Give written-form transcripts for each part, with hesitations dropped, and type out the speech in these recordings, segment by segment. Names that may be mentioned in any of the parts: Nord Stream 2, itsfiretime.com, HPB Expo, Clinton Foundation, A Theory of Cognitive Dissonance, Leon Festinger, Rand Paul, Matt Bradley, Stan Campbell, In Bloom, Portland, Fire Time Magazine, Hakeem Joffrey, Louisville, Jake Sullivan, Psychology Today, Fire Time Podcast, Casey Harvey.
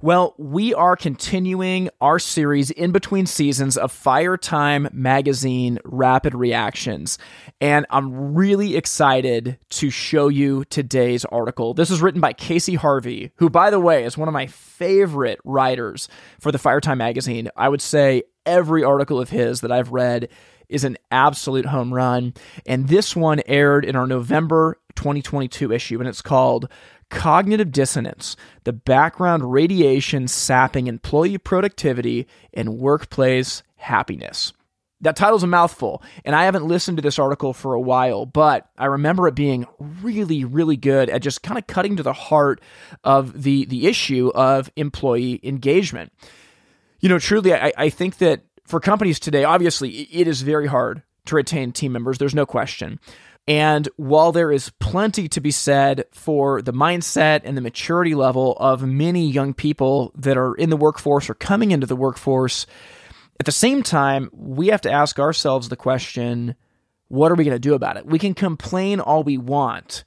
Well, we are continuing our series in between seasons of Fire Time Magazine Rapid Reactions, and I'm really excited to show you today's article. This is written by Casey Harvey, who, by the way, is one of my favorite writers for the Fire Time Magazine. I would say every article of his that I've read is an absolute home run, and this one aired in our November 2022 issue, and it's called Cognitive Dissonance, the Background Radiation Sapping Employee Productivity and Workplace Happiness. That title's a mouthful, and I haven't listened to this article for a while, but I remember it being really, really good at just kind of cutting to the heart of the issue of employee engagement. You know, truly, I think that for companies today, obviously, it is very hard to retain team members. There's no question. And while there is plenty to be said for the mindset and the maturity level of many young people that are in the workforce or coming into the workforce, at the same time, we have to ask ourselves the question, what are we going to do about it? We can complain all we want,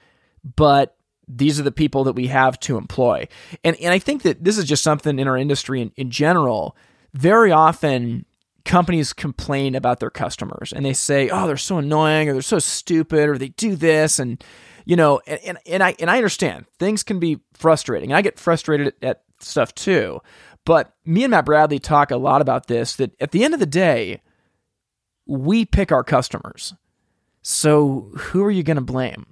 but these are the people that we have to employ. And I think that this is just something in our industry in general. Very often, companies complain about their customers and they say, oh, they're so annoying, or they're so stupid, or they do this. And, you know, and I understand things can be frustrating. I get frustrated at stuff too, but me and Matt Bradley talk a lot about this, that at the end of the day, we pick our customers. So who are you going to blame,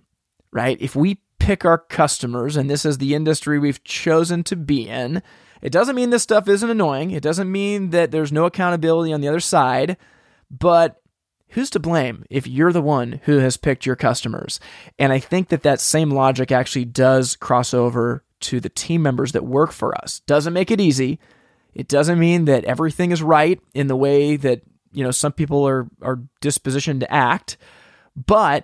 right? If we pick our customers and this is the industry we've chosen to be in, it doesn't mean this stuff isn't annoying. It doesn't mean that there's no accountability on the other side, but who's to blame if you're the one who has picked your customers? And I think that that same logic actually does cross over to the team members that work for us. Doesn't make it easy. It doesn't mean that everything is right in the way that, you know, some people are dispositioned to act, but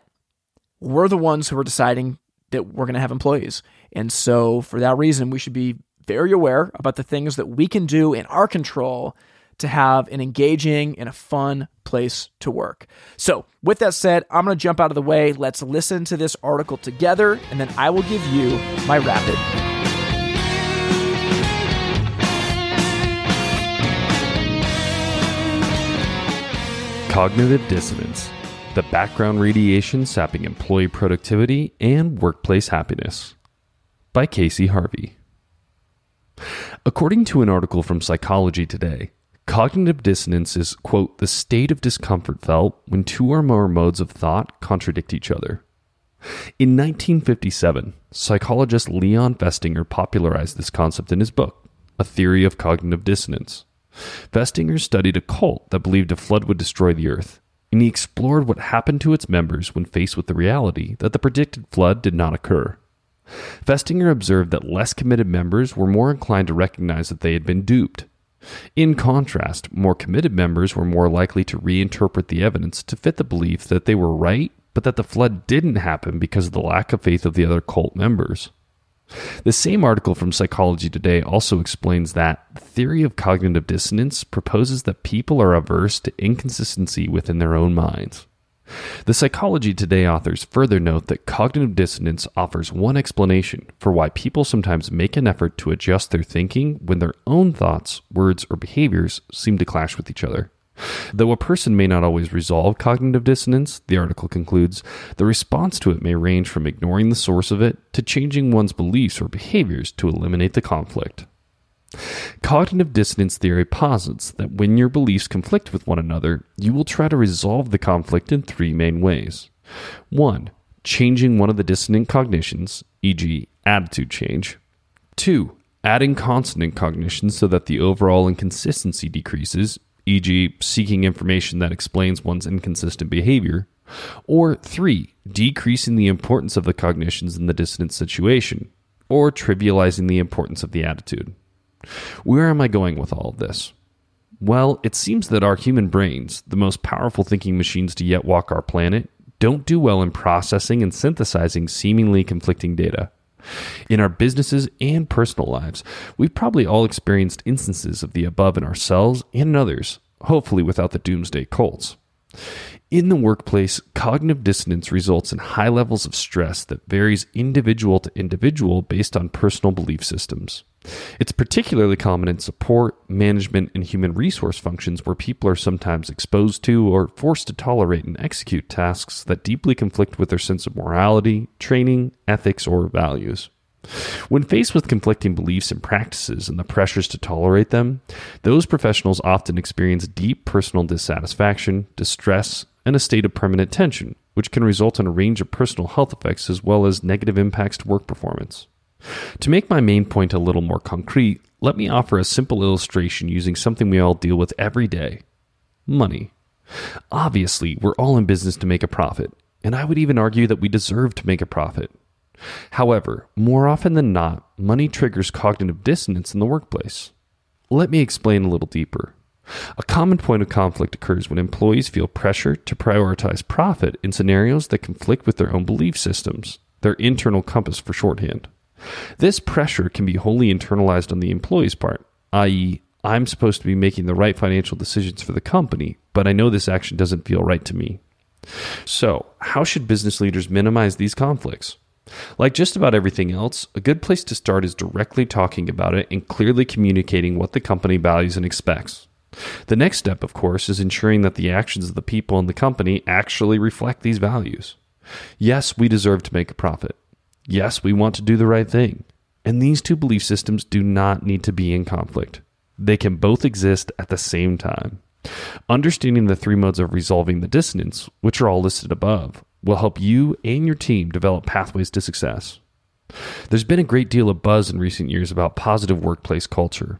we're the ones who are deciding that we're going to have employees. And so for that reason, we should be very aware about the things that we can do in our control to have an engaging and a fun place to work. So with that said, I'm going to jump out of the way. Let's listen to this article together, and then I will give you my rapid. Cognitive Dissonance, the Background Radiation Sapping Employee Productivity and Workplace Happiness, by Casey Harvey. According to an article from Psychology Today, cognitive dissonance is, quote, the state of discomfort felt when two or more modes of thought contradict each other. In 1957, psychologist Leon Festinger popularized this concept in his book, A Theory of Cognitive Dissonance. Festinger studied a cult that believed a flood would destroy the earth, and he explored what happened to its members when faced with the reality that the predicted flood did not occur. Festinger observed that less committed members were more inclined to recognize that they had been duped. In contrast, more committed members were more likely to reinterpret the evidence to fit the belief that they were right, but that the flood didn't happen because of the lack of faith of the other cult members. The same article from Psychology Today also explains that the theory of cognitive dissonance proposes that people are averse to inconsistency within their own minds. The Psychology Today authors further note that cognitive dissonance offers one explanation for why people sometimes make an effort to adjust their thinking when their own thoughts, words, or behaviors seem to clash with each other. Though a person may not always resolve cognitive dissonance, the article concludes, the response to it may range from ignoring the source of it to changing one's beliefs or behaviors to eliminate the conflict. Cognitive dissonance theory posits that when your beliefs conflict with one another, you will try to resolve the conflict in three main ways. 1. Changing one of the dissonant cognitions, e.g. attitude change. 2. Adding consonant cognitions so that the overall inconsistency decreases, e.g. seeking information that explains one's inconsistent behavior. Or 3. Decreasing the importance of the cognitions in the dissonant situation, or trivializing the importance of the attitude. Where am I going with all of this? Well, it seems that our human brains, the most powerful thinking machines to yet walk our planet, don't do well in processing and synthesizing seemingly conflicting data. In our businesses and personal lives, we've probably all experienced instances of the above in ourselves and in others, hopefully without the doomsday cults. In the workplace, cognitive dissonance results in high levels of stress that varies individual to individual based on personal belief systems. It's particularly common in support, management, and human resource functions where people are sometimes exposed to or forced to tolerate and execute tasks that deeply conflict with their sense of morality, training, ethics, or values. When faced with conflicting beliefs and practices and the pressures to tolerate them, those professionals often experience deep personal dissatisfaction, distress, and a state of permanent tension, which can result in a range of personal health effects as well as negative impacts to work performance. To make my main point a little more concrete, let me offer a simple illustration using something we all deal with every day: money. Obviously, we're all in business to make a profit, and I would even argue that we deserve to make a profit. However, more often than not, money triggers cognitive dissonance in the workplace. Let me explain a little deeper. A common point of conflict occurs when employees feel pressure to prioritize profit in scenarios that conflict with their own belief systems, their internal compass for shorthand. This pressure can be wholly internalized on the employee's part, i.e., I'm supposed to be making the right financial decisions for the company, but I know this action doesn't feel right to me. So, how should business leaders minimize these conflicts? Like just about everything else, a good place to start is directly talking about it and clearly communicating what the company values and expects. The next step, of course, is ensuring that the actions of the people in the company actually reflect these values. Yes, we deserve to make a profit. Yes, we want to do the right thing. And these two belief systems do not need to be in conflict. They can both exist at the same time. Understanding the three modes of resolving the dissonance, which are all listed above, will help you and your team develop pathways to success. There's been a great deal of buzz in recent years about positive workplace culture.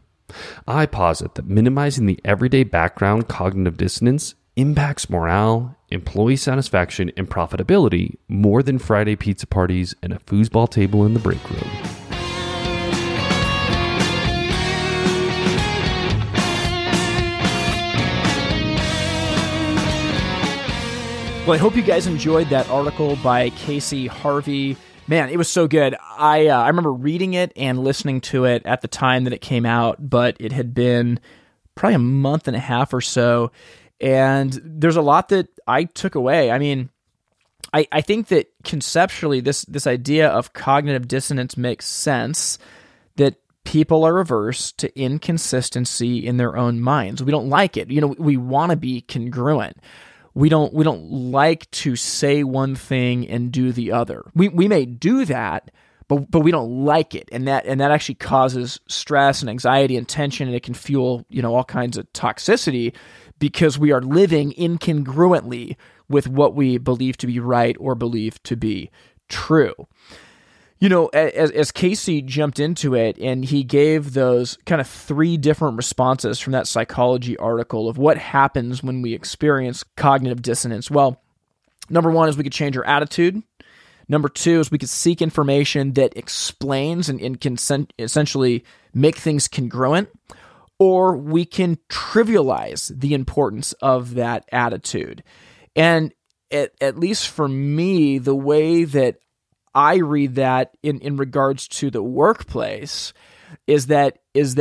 I posit that minimizing the everyday background cognitive dissonance impacts morale, employee satisfaction, and profitability more than Friday pizza parties and a foosball table in the break room. Well, I hope you guys enjoyed that article by Casey Harvey. Man, it was so good. I remember reading it and listening to it at the time that it came out, but it had been probably a month and a half or so. And there's a lot that I took away. I mean, I think that conceptually this idea of cognitive dissonance makes sense, that people are averse to inconsistency in their own minds. We don't like it. You know, we want to be congruent. We don't like to say one thing and do the other. We may do that, but we don't like it, and that actually causes stress and anxiety and tension, and it can fuel, you know, all kinds of toxicity because we are living incongruently with what we believe to be right or believe to be true. You know, as Casey jumped into it, and he gave those kind of three different responses from that psychology article of what happens when we experience cognitive dissonance. Well, number one is we could change our attitude. Number two is we could seek information that explains and can essentially make things congruent. Or we can trivialize the importance of that attitude. And at least for me, the way that I read that in regards to the workplace is that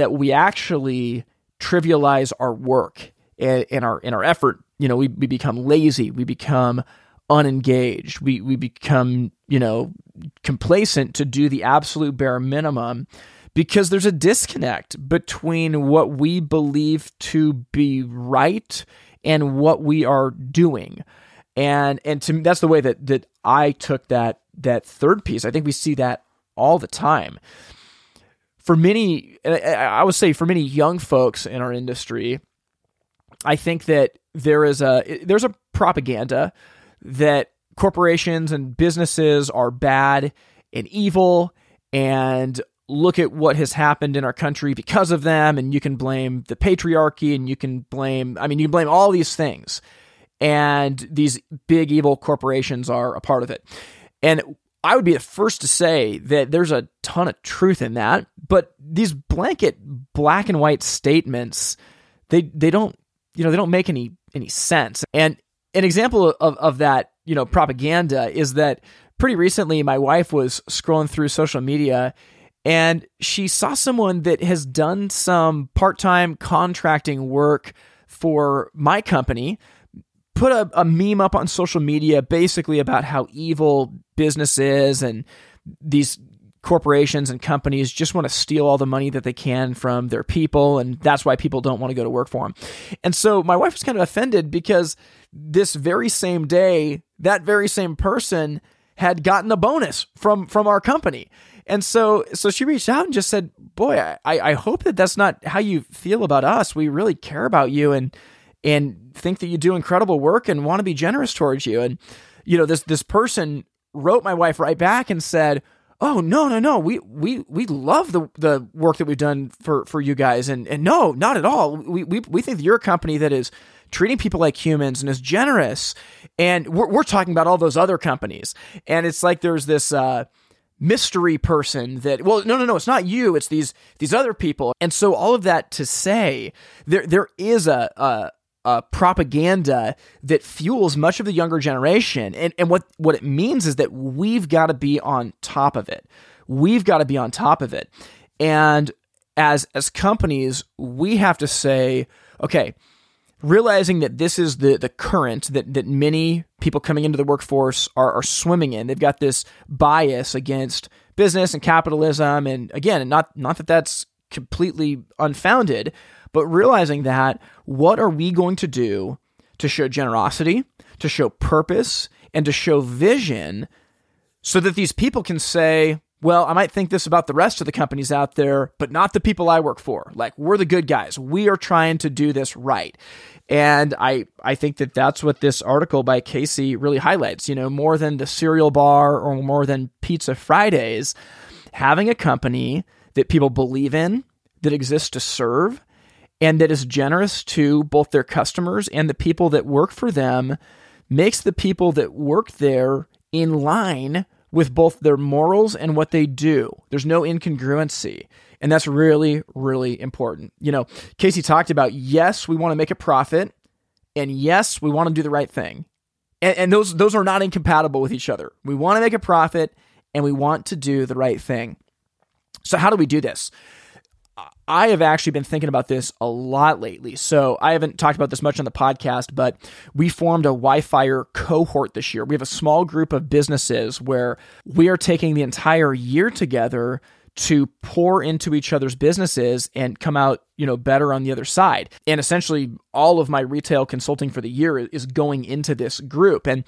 we actually trivialize our work and our effort. You know, we become lazy, we become unengaged, we become, you know, complacent to do the absolute bare minimum because there's a disconnect between what we believe to be right and what we are doing. And to me, that's the way that I took that third piece. I think we see that all the time. For many, I would say for many young folks in our industry, I think that there's a propaganda that corporations and businesses are bad and evil, and look at what has happened in our country because of them, and you can blame the patriarchy, and you can blame all these things. And these big evil corporations are a part of it. And I would be the first to say that there's a ton of truth in that, but these blanket black and white statements, they don't make any sense. And an example of that propaganda is that pretty recently my wife was scrolling through social media and she saw someone that has done some part-time contracting work for my company, put a meme up on social media basically about how evil business is and these corporations and companies just want to steal all the money that they can from their people, and that's why people don't want to go to work for them. And so my wife was kind of offended because this very same day, that very same person had gotten a bonus from our company. And so she reached out and just said, boy, I hope that that's not how you feel about us. We really care about you and think that you do incredible work and want to be generous towards you. And, this person wrote my wife right back and said, oh, no. We love the work that we've done for you guys. And no, not at all. We think that you're a company that is treating people like humans and is generous. And we're talking about all those other companies. And it's like there's this mystery person that, well, no, it's not you. It's these other people. And so all of that to say, there is a propaganda that fuels much of the younger generation. And what it means is that we've got to be on top of it. And as companies, we have to say, okay, realizing that this is the current that many people coming into the workforce are swimming in. They've got this bias against business and capitalism. And again, not that that's completely unfounded, but realizing that, what are we going to do to show generosity, to show purpose, and to show vision so that these people can say, well, I might think this about the rest of the companies out there, but not the people I work for. Like, we're the good guys. We are trying to do this right. And I think that that's what this article by Casey really highlights. More than the cereal bar or more than Pizza Fridays, having a company that people believe in, that exists to serve, and that is generous to both their customers and the people that work for them, makes the people that work there in line with both their morals and what they do. There's no incongruency. And that's really, really important. Casey talked about, yes, we want to make a profit, and yes, we want to do the right thing. And those are not incompatible with each other. We want to make a profit, and we want to do the right thing. So how do we do this? I have actually been thinking about this a lot lately. So I haven't talked about this much on the podcast, but we formed a Wi-Fi cohort this year. We have a small group of businesses where we are taking the entire year together to pour into each other's businesses and come out, better on the other side. And essentially all of my retail consulting for the year is going into this group. And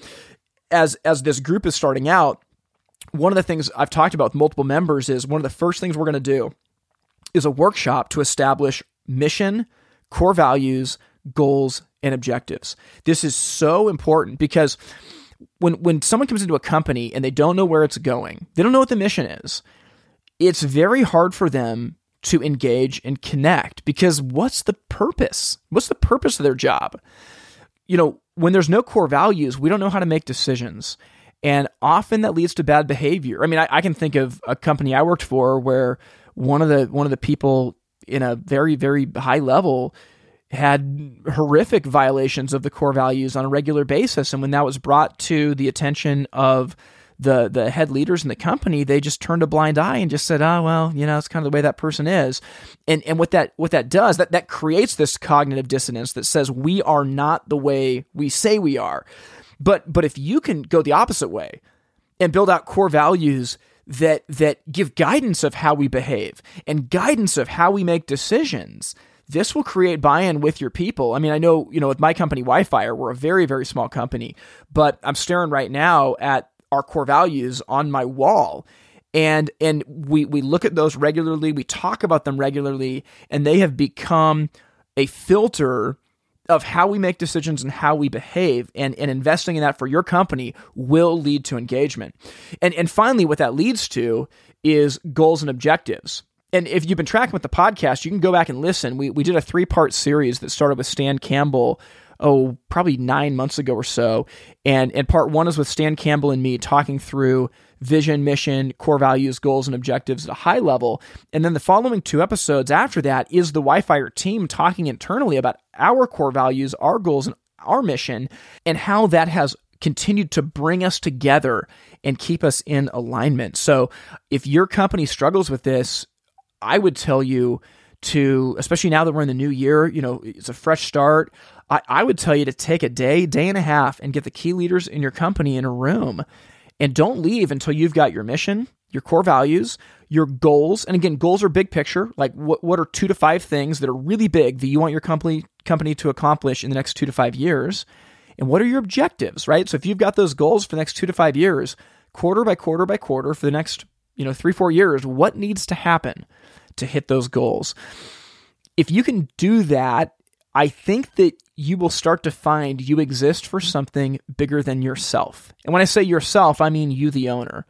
as this group is starting out, one of the things I've talked about with multiple members is one of the first things we're going to do is a workshop to establish mission, core values, goals, and objectives. This is so important because when someone comes into a company and they don't know where it's going, they don't know what the mission is, it's very hard for them to engage and connect because what's the purpose? What's the purpose of their job? When there's no core values, we don't know how to make decisions. And often that leads to bad behavior. I mean, I can think of a company I worked for where one of the people in a very, very high level had horrific violations of the core values on a regular basis. And when that was brought to the attention of the head leaders in the company, they just turned a blind eye and just said, oh, well, it's kind of the way that person is. And what that does, that creates this cognitive dissonance that says we are not the way we say we are. But if you can go the opposite way and build out core values that give guidance of how we behave and guidance of how we make decisions, this will create buy-in with your people. I mean, I know, with my company, Wi-Fi, we're a very, very small company, but I'm staring right now at our core values on my wall. And we look at those regularly, we talk about them regularly, and they have become a filter of how we make decisions and how we behave, and investing in that for your company will lead to engagement. And finally, what that leads to is goals and objectives. And if you've been tracking with the podcast, you can go back and listen. We did a 3-part series that started with Stan Campbell, probably 9 months ago or so. And part one is with Stan Campbell and me talking through vision, mission, core values, goals, and objectives at a high level. And then the following 2 episodes after that is the Wi-Fi team talking internally about our core values, our goals, and our mission, and how that has continued to bring us together and keep us in alignment. So if your company struggles with this, I would tell you to, especially now that we're in the new year, you know, it's a fresh start. I would tell you to take a day, day and a half, and get the key leaders in your company in a room. And don't leave until you've got your mission, your core values, your goals. And again, goals are big picture. Like what are 2 to 5 things that are really big that you want your company to accomplish in the next 2 to 5 years? And what are your objectives, right? So if you've got those goals for the next 2 to 5 years, quarter by quarter by quarter for the next, 3, 4 years, what needs to happen to hit those goals? If you can do that, I think that you will start to find you exist for something bigger than yourself. And when I say yourself, I mean you, the owner.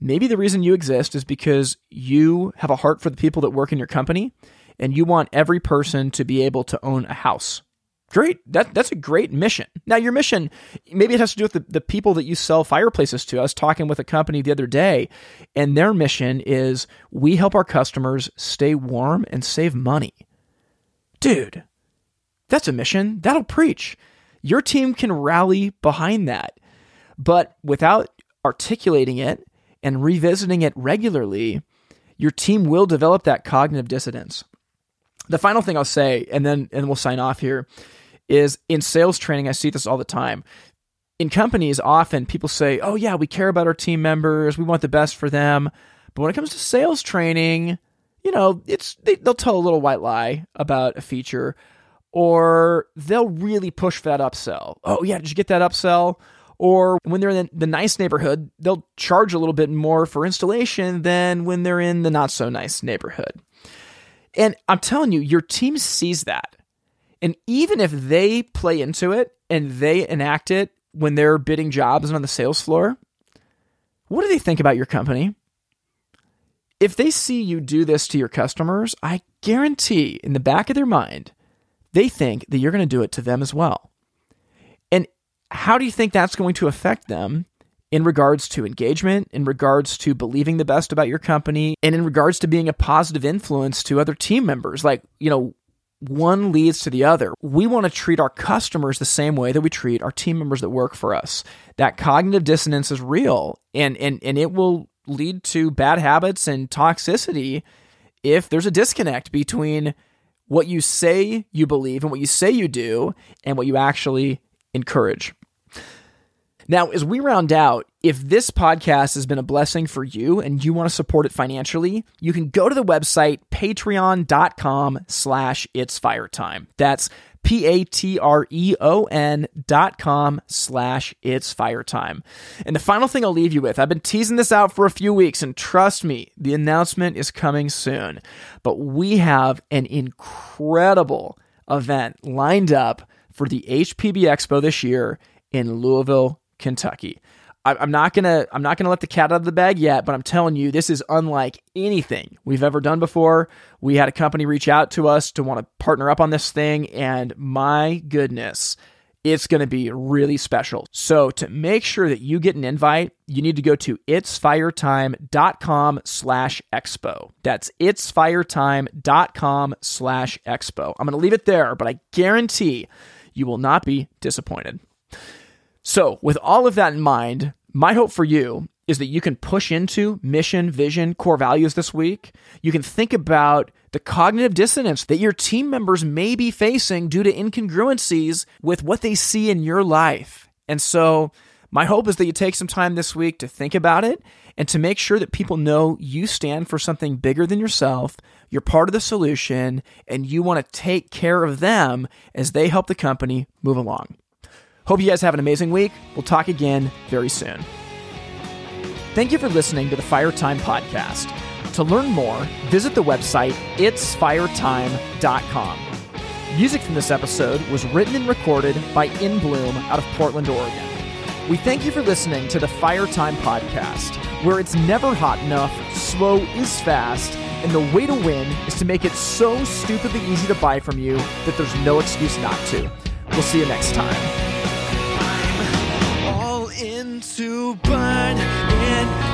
Maybe the reason you exist is because you have a heart for the people that work in your company, and you want every person to be able to own a house. Great. That's a great mission. Now, your mission, maybe it has to do with the people that you sell fireplaces to. I was talking with a company the other day, and their mission is, we help our customers stay warm and save money. Dude, that's a mission. That'll preach. Your team can rally behind that. But without articulating it and revisiting it regularly, your team will develop that cognitive dissonance. The final thing I'll say, and then we'll sign off here, is in sales training, I see this all the time. In companies, often people say, oh yeah, we care about our team members. We want the best for them. But when it comes to sales training, they'll tell a little white lie about a feature, or they'll really push for that upsell. Oh yeah, did you get that upsell? Or when they're in the nice neighborhood, they'll charge a little bit more for installation than when they're in the not so nice neighborhood. And I'm telling you, your team sees that. And even if they play into it and they enact it when they're bidding jobs and on the sales floor, what do they think about your company? If they see you do this to your customers, I guarantee in the back of their mind, they think that you're going to do it to them as well. And how do you think that's going to affect them in regards to engagement, in regards to believing the best about your company, and in regards to being a positive influence to other team members? One leads to the other. We want to treat our customers the same way that we treat our team members that work for us. That cognitive dissonance is real, and it will lead to bad habits and toxicity if there's a disconnect between what you say you believe and what you say you do and what you actually encourage. Now, as we round out, if this podcast has been a blessing for you and you want to support it financially, you can go to the website patreon.com/itsfiretime. That's patreon.com/itsfiretime. And the final thing I'll leave you with, I've been teasing this out for a few weeks, and trust me, the announcement is coming soon. But we have an incredible event lined up for the HPB Expo this year in Louisville, Kentucky. I'm not gonna let the cat out of the bag yet, but I'm telling you, this is unlike anything we've ever done before. We had a company reach out to us to want to partner up on this thing, and my goodness, it's going to be really special. So to make sure that you get an invite, you need to go to itsfiretime.com/expo. That's itsfiretime.com/expo. I'm going to leave it there, but I guarantee you will not be disappointed. So with all of that in mind, my hope for you is that you can push into mission, vision, core values this week. You can think about the cognitive dissonance that your team members may be facing due to incongruencies with what they see in your life. And so my hope is that you take some time this week to think about it and to make sure that people know you stand for something bigger than yourself, you're part of the solution, and you want to take care of them as they help the company move along. Hope you guys have an amazing week. We'll talk again very soon. Thank you for listening to the Fire Time Podcast. To learn more, visit the website itsfiretime.com. Music from this episode was written and recorded by In Bloom out of Portland, Oregon. We thank you for listening to the Fire Time Podcast, where it's never hot enough, slow is fast, and the way to win is to make it so stupidly easy to buy from you that there's no excuse not to. We'll see you next time. I'm all into buying and